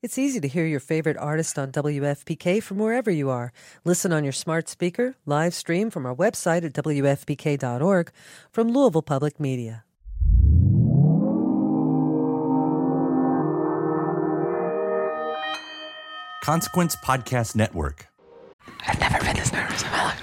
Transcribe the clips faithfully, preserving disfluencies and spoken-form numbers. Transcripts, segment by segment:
It's easy to hear your favorite artist on W F P K from wherever you are. Listen on your smart speaker, live stream from our website at W F P K dot org from Louisville Public Media. Consequence Podcast Network. I've never been this nervous in my life.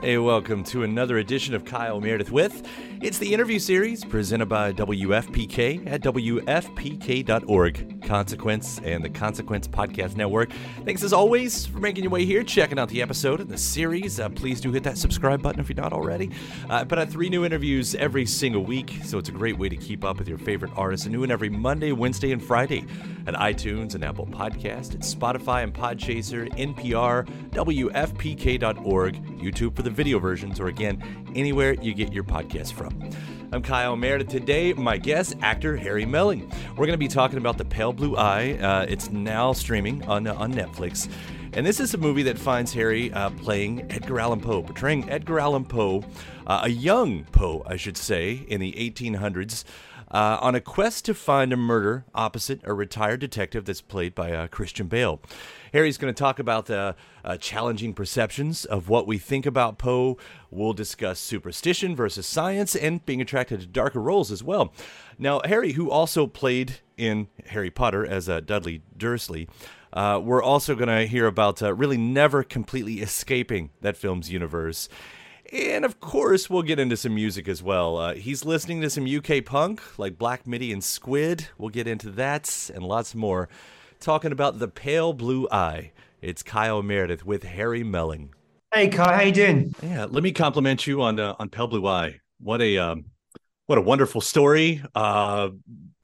Hey, welcome to another edition of Kyle Meredith With. It's the interview series presented by W F P K at W F P K dot org, Consequence, and the Consequence Podcast Network. Thanks, as always, for making your way here, checking out the episode and the series. Uh, please do hit that subscribe button if you're not already. Uh, but I have three new interviews every single week, so it's a great way to keep up with your favorite artists. A new one every Monday, Wednesday, and Friday at iTunes and Apple Podcast, at Spotify and Podchaser, N P R, W F P K dot org, YouTube for the video versions, or again, anywhere you get your podcasts from. I'm Kyle O'Meara. Today, my guest, actor Harry Melling. We're going to be talking about The Pale Blue Eye. Uh, it's now streaming on, uh, on Netflix. And this is a movie that finds Harry uh, playing Edgar Allan Poe, portraying Edgar Allan Poe, uh, a young Poe, I should say, in the eighteen hundreds, uh, on a quest to find a murder opposite a retired detective that's played by uh, Christian Bale. Harry's going to talk about the uh, challenging perceptions of what we think about Poe. We'll discuss superstition versus science and being attracted to darker roles as well. Now, Harry, who also played in Harry Potter as uh, Dudley Dursley, uh, we're also going to hear about uh, really never completely escaping that film's universe. And, of course, we'll get into some music as well. Uh, he's listening to some U K punk like Black Midi and Squid. We'll get into that and lots more. Talking about The Pale Blue Eye. It's Kyle Meredith with Harry Melling. Hey, Kyle, how you doing? Yeah, let me compliment you on uh, on Pale Blue Eye. What a um, what a wonderful story. Uh,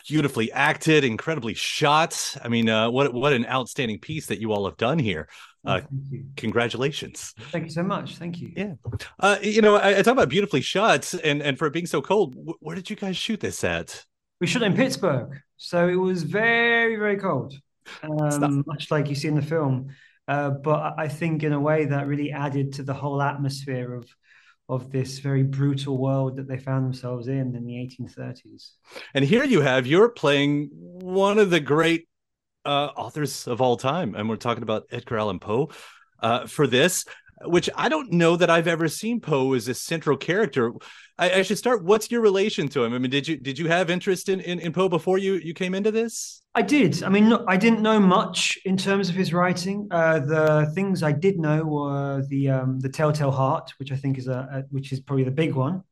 beautifully acted, incredibly shot. I mean, uh, what what an outstanding piece that you all have done here. Uh, oh, congratulations. Thank you so much. Thank you. Yeah. Uh, you know, I, I talk about beautifully shot, and, and for it being so cold, wh- where did you guys shoot this at? We shot in Pittsburgh, so it was very, very cold. Um, much like you see in the film, uh, but I think in a way that really added to the whole atmosphere of of this very brutal world that they found themselves in in the eighteen thirties. And here you have, you're playing one of the great uh, authors of all time, and we're talking about Edgar Allan Poe uh, for this, which I don't know that I've ever seen Poe as a central character. I, I should start, what's your relation to him? I mean, did you did you have interest in, in, in Poe before you, you came into this? I did. I mean, look, I didn't know much in terms of his writing. Uh, the things I did know were the um, the Telltale Heart, which I think is a, a which is probably the big one,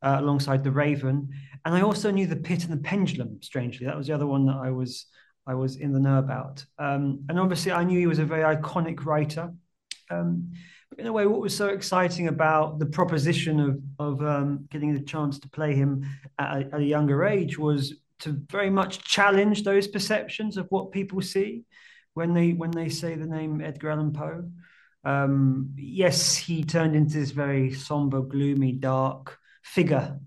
uh, alongside The Raven, and I also knew The Pit and the Pendulum. Strangely, that was the other one that I was I was in the know about. Um, and obviously, I knew he was a very iconic writer. Um, but in a way, what was so exciting about the proposition of of um, getting the chance to play him at a, at a younger age was to very much challenge those perceptions of what people see when they when they say the name Edgar Allan Poe. Um, yes, he turned into this very somber, gloomy, dark figure,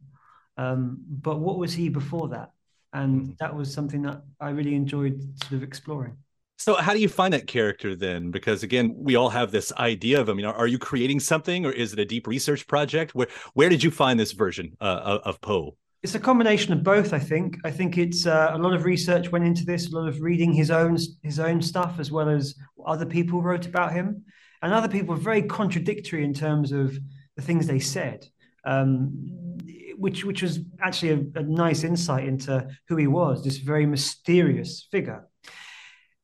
um, but what was he before that? And that was something that I really enjoyed sort of exploring. So how do you find that character then? Because again, we all have this idea of him. You know, are you creating something, or is it a deep research project? Where where did you find this version uh, of Poe? It's a combination of both, I think. I think it's uh, a lot of research went into this, a lot of reading his own his own stuff, as well as what other people wrote about him. And other people were very contradictory in terms of the things they said, um, which which was actually a, a nice insight into who he was, this very mysterious figure.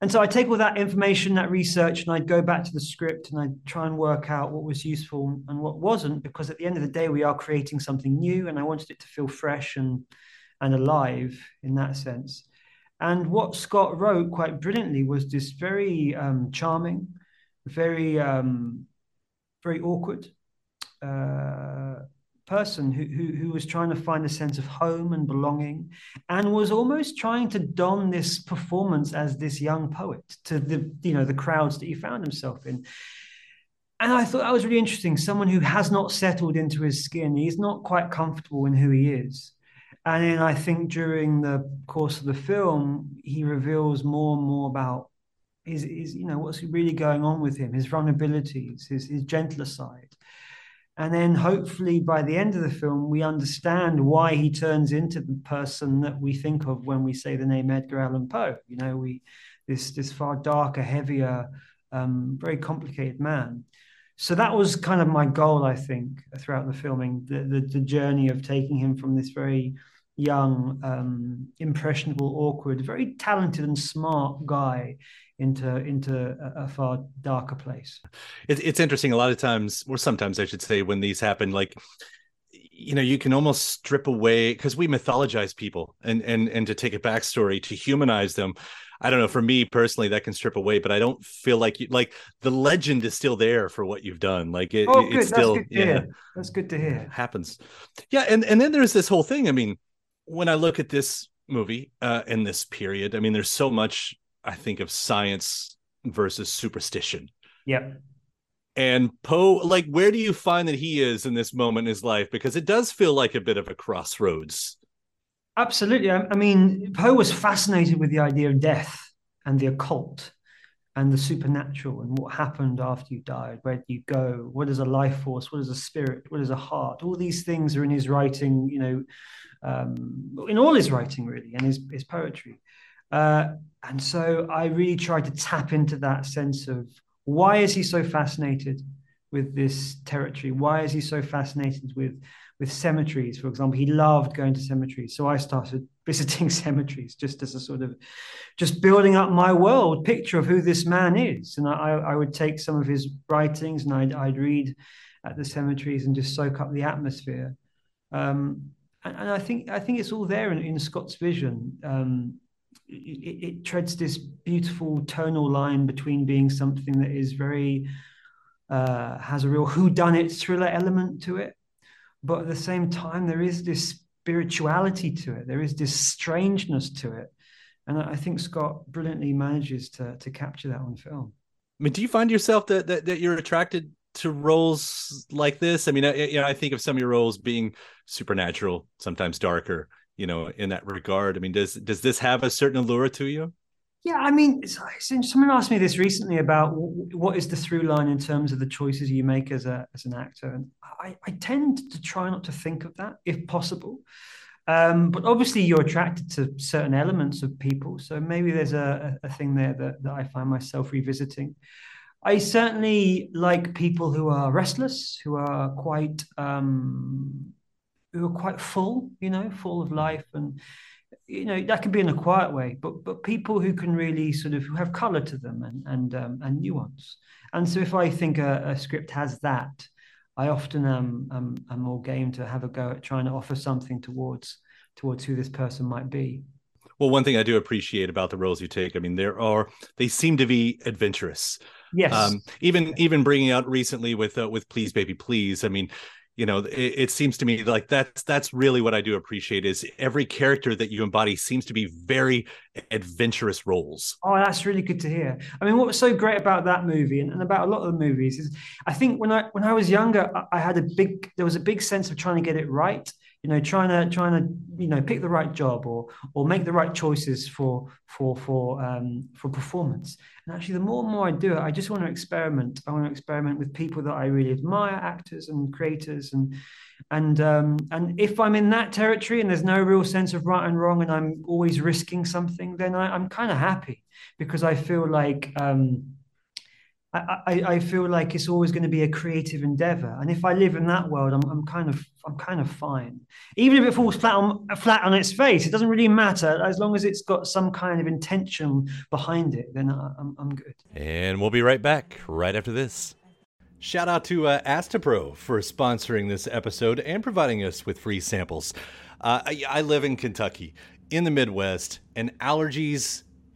And so I take all that information, that research, and I'd go back to the script and I'd try and work out what was useful and what wasn't, because at the end of the day, we are creating something new, and I wanted it to feel fresh and and alive in that sense. And what Scott wrote quite brilliantly was this very um, charming, very, um, very awkward uh, person who, who, who was trying to find a sense of home and belonging, and was almost trying to don this performance as this young poet to the, you know, the crowds that he found himself in. And I thought that was really interesting. Someone who has not settled into his skin, he's not quite comfortable in who he is. And then I think during the course of the film, he reveals more and more about his, his you know, what's really going on with him, his vulnerabilities, his, his gentler side. And then hopefully by the end of the film, we understand why he turns into the person that we think of when we say the name Edgar Allan Poe. You know, we this this far darker, heavier, um, very complicated man. So that was kind of my goal, I think, throughout the filming, the, the, the journey of taking him from this very young, um, impressionable, awkward, very talented and smart guy into into a, a far darker place. It, it's interesting. A lot of times, or sometimes I should say, when these happen, like, you know, you can almost strip away, because we mythologize people and, and, and to take a backstory, to humanize them. I don't know, for me personally, that can strip away, but I don't feel like you, like the legend is still there for what you've done. Like it, oh, it, it's still, that's yeah, that's good to hear. Happens. Yeah. And, and then there's this whole thing. I mean, when I look at this movie uh, in this period, I mean, there's so much, I think, of science versus superstition. Yep. And Poe, like, where do you find that he is in this moment in his life? Because it does feel like a bit of a crossroads. Absolutely. I, I mean, Poe was fascinated with the idea of death and the occult and the supernatural and what happened after you died. Where do you go? What is a life force? What is a spirit? What is a heart? All these things are in his writing, you know, um, in all his writing, really, and his, his poetry. Uh, and so I really tried to tap into that sense of, why is he so fascinated with this territory? Why is he so fascinated with with cemeteries, for example? He loved going to cemeteries. So I started visiting cemeteries just as a sort of, just building up my world picture of who this man is. And I, I would take some of his writings and I'd, I'd read at the cemeteries and just soak up the atmosphere. Um, and, and I think I think it's all there in, in Scott's vision. Um, It, it treads this beautiful tonal line between being something that is very, uh, has a real whodunit thriller element to it. But at the same time, there is this spirituality to it. There is this strangeness to it. And I think Scott brilliantly manages to to capture that on film. I mean, do you find yourself that that, that you're attracted to roles like this? I mean, I, you know, I think of some of your roles being supernatural, sometimes darker, you know, in that regard. I mean, does does this have a certain allure to you? Yeah, I mean, it's, it's, someone asked me this recently about what is the through line in terms of the choices you make as a as an actor. And I, I tend to try not to think of that, if possible. Um, but obviously you're attracted to certain elements of people. So maybe there's a, a thing there that, that I find myself revisiting. I certainly like people who are restless, who are quite... Um, who are quite full, you know, full of life. And, you know, that can be in a quiet way, but but people who can really sort of, who have colour to them and and um, and nuance. And so if I think a, a script has that, I often am, am, am more game to have a go at trying to offer something towards towards who this person might be. Well, one thing I do appreciate about the roles you take, I mean, there are, they seem to be adventurous. Yes. Um, even, even bringing out recently with, uh, with Please Baby Please, I mean, you know, it, it seems to me like that's that's really what I do appreciate, is every character that you embody seems to be very adventurous roles. Oh, that's really good to hear. I mean, what was so great about that movie and, and about a lot of the movies is I think when I when I was younger, I, I had a big there was a big sense of trying to get it right. You know, trying to trying to you know pick the right job or or make the right choices for for for um, for performance. And actually, the more and more I do it, I just want to experiment. I want to experiment with people that I really admire, actors and creators, and and um, and if I'm in that territory and there's no real sense of right and wrong, and I'm always risking something, then I, I'm kind of happy, because I feel like. Um, I, I feel like it's always going to be a creative endeavor, and if I live in that world, I'm, I'm kind of I'm kind of fine. Even if it falls flat on flat on its face, it doesn't really matter. As long as it's got some kind of intention behind it, then I, I'm I'm good. And we'll be right back right after this. Shout out to uh, Astapro for sponsoring this episode and providing us with free samples. Uh, I, I live in Kentucky, in the Midwest, and allergies.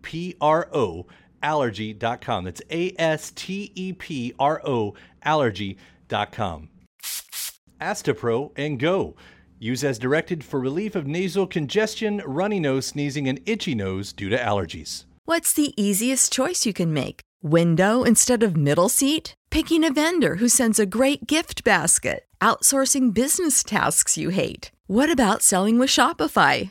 P R O allergy dot com. That's A S T E P R O allergy dot com. Astapro and go. Use as directed for relief of nasal congestion, runny nose, sneezing, and itchy nose due to allergies. What's the easiest choice you can make? Window instead of middle seat? Picking a vendor who sends a great gift basket? Outsourcing business tasks you hate? What about selling with Shopify?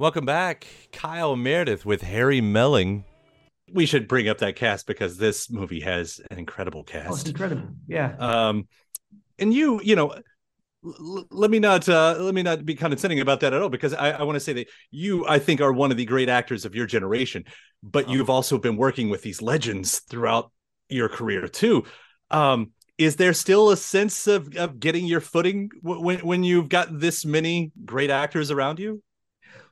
Welcome back. Kyle Meredith with Harry Melling. We should bring up that cast because this movie has an incredible cast. Oh, it's incredible. Yeah. Um, and you, you know, l- let me not uh, let me not be condescending about that at all, because I, I want to say that you, I think, are one of the great actors of your generation, but oh. you've also been working with these legends throughout your career, too. Um, is there still a sense of, of getting your footing w- when, when you've got this many great actors around you?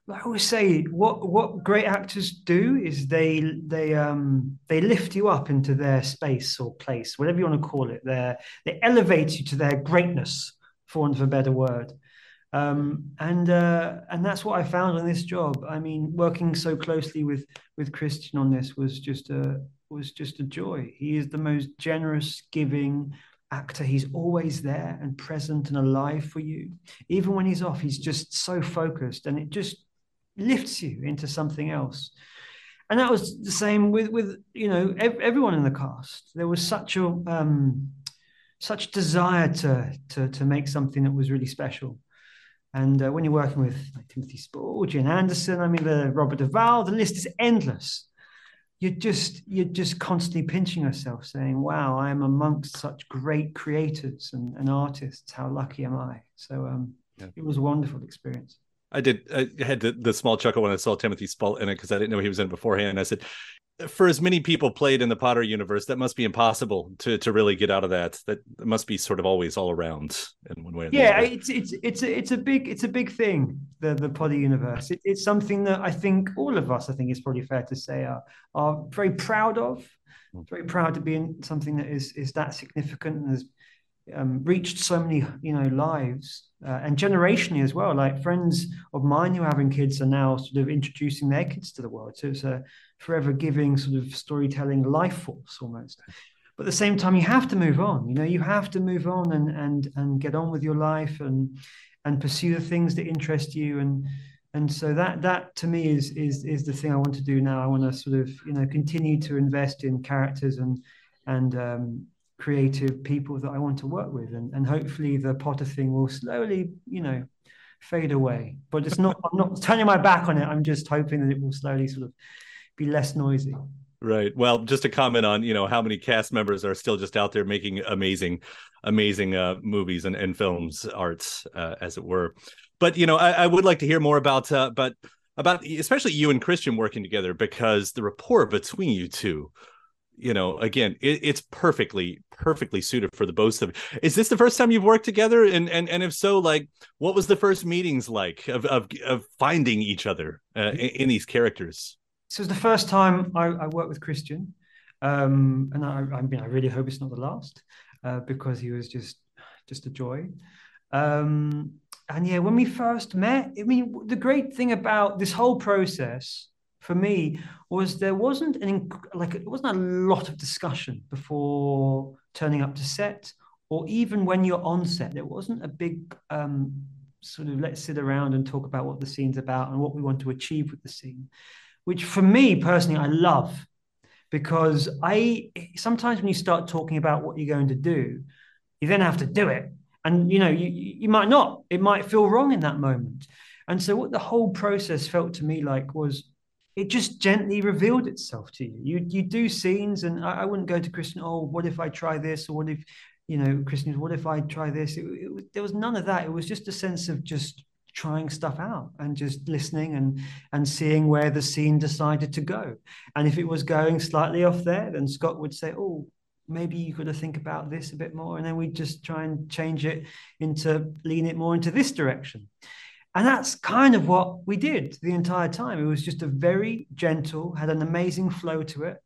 I always say what what great actors do is they they um they lift you up into their space or place, whatever you want to call it. They they elevate you to their greatness, for want of a better word. Um, and uh, and that's what I found in this job. I mean, working so closely with with Christian on this was just a was just a joy. He is the most generous, giving actor. He's always there and present and alive for you. Even when he's off, he's just so focused, and it just lifts you into something else. And that was the same with with you know ev- everyone in the cast. There was such a um such desire to to to make something that was really special. And uh, when you're working with like Timothy Spall, Jane Anderson, I mean the Robert Duvall, the list is endless. You're just you're just constantly pinching yourself, saying, "Wow, I am amongst such great creators and, and artists. How lucky am I?" So um yeah. It was a wonderful experience. I did. I had the, the small chuckle when I saw Timothy Spall in it because I didn't know he was in it beforehand. I said, for as many people played in the Potter universe, that must be impossible to to really get out of that. That must be sort of always all around in one way or the other. Yeah, it's it's it's a, it's a big it's a big thing. The the Potter universe. It, it's something that I think all of us, I think it's probably fair to say, are are very proud of. Very proud to be in something that is is that significant and is. Um, reached so many, you know, lives uh, and generationally as well. Like friends of mine who are having kids are now sort of introducing their kids to the world. So it's a forever giving sort of storytelling life force almost. But at the same time, you have to move on. You know, you have to move on and and and get on with your life and and pursue the things that interest you. And and so that that to me is is is the thing I want to do now. I want to sort of, you know, continue to invest in characters and and um, creative people that I want to work with, and and hopefully the Potter thing will slowly, you know, fade away. But it's not. I'm not turning my back on it. I'm just hoping that it will slowly sort of be less noisy. Right. Well, just to comment on, you know, how many cast members are still just out there making amazing, amazing uh, movies and, and films, arts, uh, as it were. But, you know, I, I would like to hear more about, uh, but about especially you and Christian working together, because the rapport between you two, you know, again, it, it's perfectly, perfectly suited for the both of you. Is this the first time you've worked together? And and and if so, like, what was the first meetings like of of, of finding each other uh, in, in these characters? So it's the first time I, I worked with Christian, um, and I, I mean, I really hope it's not the last, uh, because he was just, just a joy. Um, and yeah, when we first met, I mean, the great thing about this whole process for me was there wasn't an like it wasn't a lot of discussion before turning up to set, or even when you're on set, there wasn't a big um, sort of let's sit around and talk about what the scene's about and what we want to achieve with the scene. Which for me personally, I love, because I sometimes when you start talking about what you're going to do, you then have to do it. And, you know, you, you might not, it might feel wrong in that moment. And so what the whole process felt to me like was it just gently revealed itself to you. You, you do scenes, and I, I wouldn't go to Christian, oh, what if I try this? Or what if, you know, Christian, what if I try this? It, it, there was none of that. It was just a sense of just trying stuff out and just listening and and seeing where the scene decided to go. And if it was going slightly off there, then Scott would say, oh, maybe you got to think about this a bit more. And then we'd just try and change it into, lean it more into this direction. And that's kind of what we did the entire time. It was just a very gentle, had an amazing flow to it.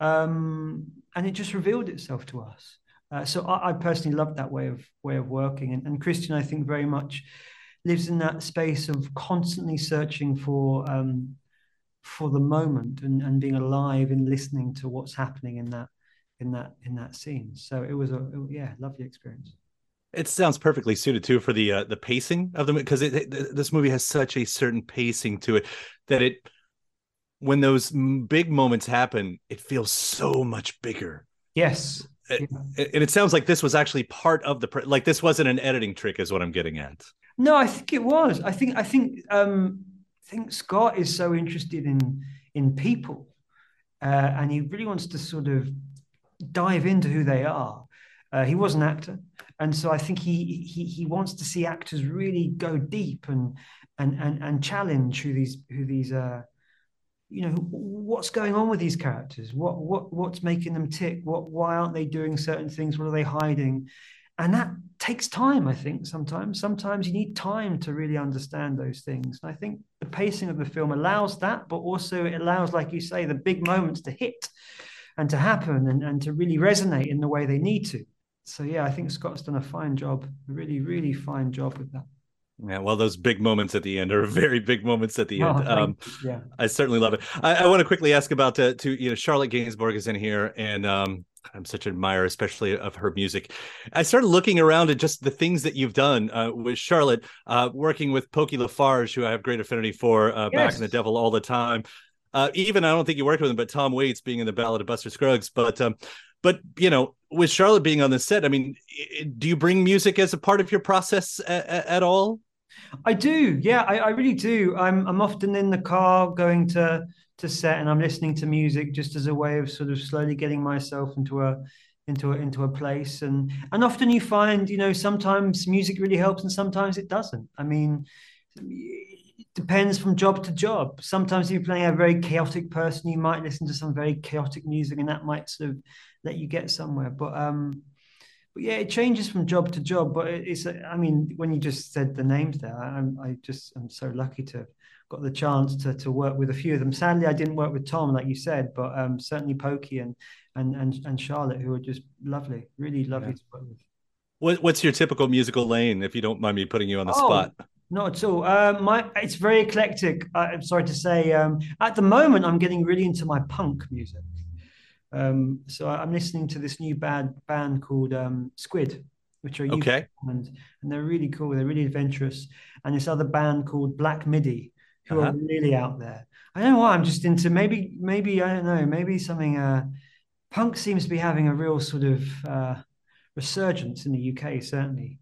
Um, and it just revealed itself to us. Uh, so I, I personally loved that way of, way of working. And, and Christian, I think very much, lives in that space of constantly searching for um, for the moment and, and being alive and listening to what's happening in that in that in that scene. So it was a it, yeah lovely experience. It sounds perfectly suited too for the uh, the pacing of the movie, because this movie has such a certain pacing to it that it when those big moments happen, it feels so much bigger. Yes. It, yeah. And it sounds like this was actually part of the like this wasn't an editing trick, is what I'm getting at. No, I think it was. I think I think um, I think Scott is so interested in in people, uh, and he really wants to sort of dive into who they are. Uh, he was an actor, and so I think he he he wants to see actors really go deep and and and and challenge who these who these uh, you know what's going on with these characters. What what what's making them tick? What why aren't they doing certain things? What are they hiding? And that takes time, I think, sometimes. Sometimes you need time to really understand those things. And I think the pacing of the film allows that, but also it allows, like you say, the big moments to hit and to happen and, and to really resonate in the way they need to. So, yeah, I think Scott's done a fine job, a really, really fine job with that. Yeah, well, those big moments at the end are very big moments at the oh, end. Um, yeah. I certainly love it. I, I want to quickly ask about, uh, to, you know, Charlotte Gainsbourg is in here, and um, I'm such an admirer, especially of her music. I started looking around at just the things that you've done uh, with Charlotte, uh, working with Pokey Lafarge, who I have great affinity for, uh, yes. back in The Devil All the Time. Uh, even, I don't think you worked with him, but Tom Waits being in The Ballad of Buster Scruggs. But, um, but you know, with Charlotte being on the set, I mean, do you bring music as a part of your process a- a- at all? I do, yeah, I, I really do. I'm I'm often in the car going to to set, and I'm listening to music just as a way of sort of slowly getting myself into a into a, into a place. And and often you find, you know, sometimes music really helps, and sometimes it doesn't. I mean, it depends from job to job. Sometimes if you're playing a very chaotic person, you might listen to some very chaotic music, and that might sort of let you get somewhere. But um. But yeah, it changes from job to job, but it's, I mean, when you just said the names there, I, I just, I'm so lucky to have got the chance to to work with a few of them. Sadly, I didn't work with Tom, like you said, but um, certainly Pokey and, and and and Charlotte, who are just lovely, really lovely yeah. to work with. What, what's your typical musical lane, if you don't mind me putting you on the oh, spot? Not at all. Uh, my It's very eclectic, I'm sorry to say. Um, at the moment, I'm getting really into my punk music. Um, so I'm listening to this new bad band called um, Squid, which are okay. And they're really cool. They're really adventurous. And this other band called Black Midi, who uh-huh. are really out there. I don't know why I'm just into maybe, maybe, I don't know, maybe something, uh, punk seems to be having a real sort of uh, resurgence in the U K, certainly.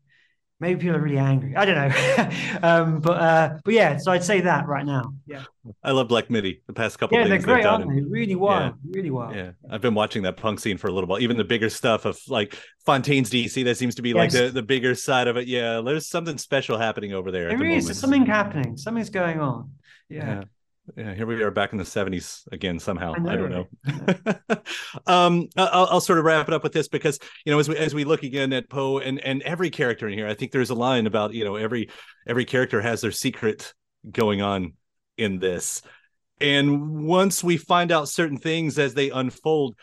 Maybe people are really angry. I don't know. um, but uh, but yeah, so I'd say that right now. Yeah. I love Black Midi. The past couple yeah, of things they're great, aren't they? Really wild. Yeah. Really wild. Yeah. I've been watching that punk scene for a little while. Even the bigger stuff of like Fontaines D C, that seems to be yes. like the, the bigger side of it. Yeah. There's something special happening over there. There at the is moment. Something happening. Something's going on. Yeah. yeah. Yeah, here we are back in the seventies again somehow. I, know, I don't know. Right? um, I'll, I'll sort of wrap it up with this because, you know, as we as we look again at Poe and, and every character in here, I think there's a line about, you know, every every character has their secret going on in this. And once we find out certain things as they unfold,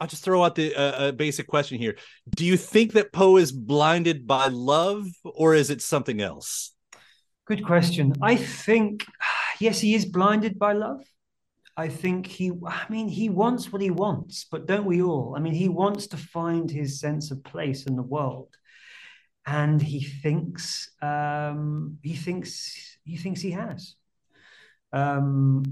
I'll just throw out the uh, a basic question here. Do you think that Poe is blinded by love or is it something else? Good question. I think... Yes, he is blinded by love. I think he, I mean, he wants what he wants, but don't we all? I mean, he wants to find his sense of place in the world. And he thinks, um, he thinks, he thinks he has. Um,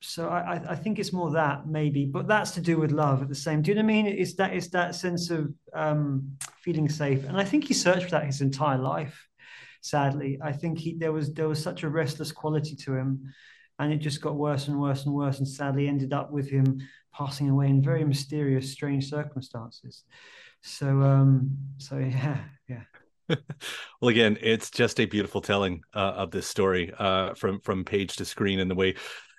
so I, I think it's more that maybe, but that's to do with love at the same. Do you know what I mean? It's that, it's that sense of um, feeling safe. And I think he searched for that his entire life. Sadly, I think he there was there was such a restless quality to him, and it just got worse and worse and worse, and sadly ended up with him passing away in very mysterious, strange circumstances. So, um, so yeah, yeah. Well, again, it's just a beautiful telling uh, of this story uh, from from page to screen, and the way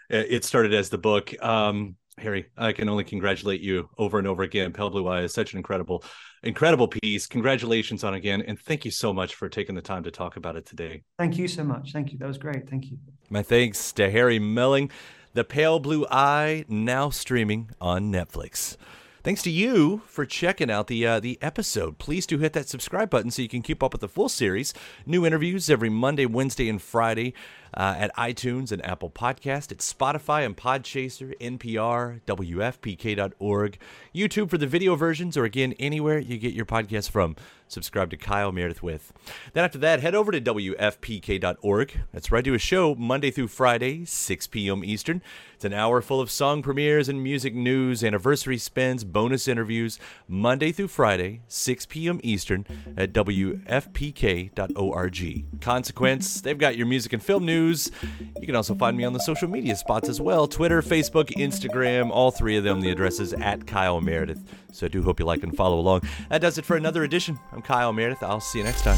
it started as the book. Um, Harry, I can only congratulate you over and over again. Pale Blue Eye is such an incredible, incredible piece. Congratulations on again. And thank you so much for taking the time to talk about it today. Thank you so much. Thank you. That was great. Thank you. My thanks to Harry Melling. The Pale Blue Eye, now streaming on Netflix. Thanks to you for checking out the uh, the episode. Please do hit that subscribe button so you can keep up with the full series. New interviews every Monday, Wednesday, and Friday uh, at iTunes and Apple Podcast, at Spotify and Podchaser, N P R, W F P K dot org, YouTube for the video versions, or again, anywhere you get your podcast from. Subscribe to Kyle Meredith with. Then after that, head over to W F P K dot org. That's where I do a show Monday through Friday, six p.m. Eastern. It's an hour full of song premieres and music news, anniversary spins, bonus interviews, Monday through Friday, six p.m. Eastern at W F P K dot org. Consequence, they've got your music and film news. You can also find me on the social media spots as well. Twitter, Facebook, Instagram, all three of them, the addresses at Kyle Meredith. So I do hope you like and follow along. That does it for another edition. I'm Kyle Meredith. I'll see you next time.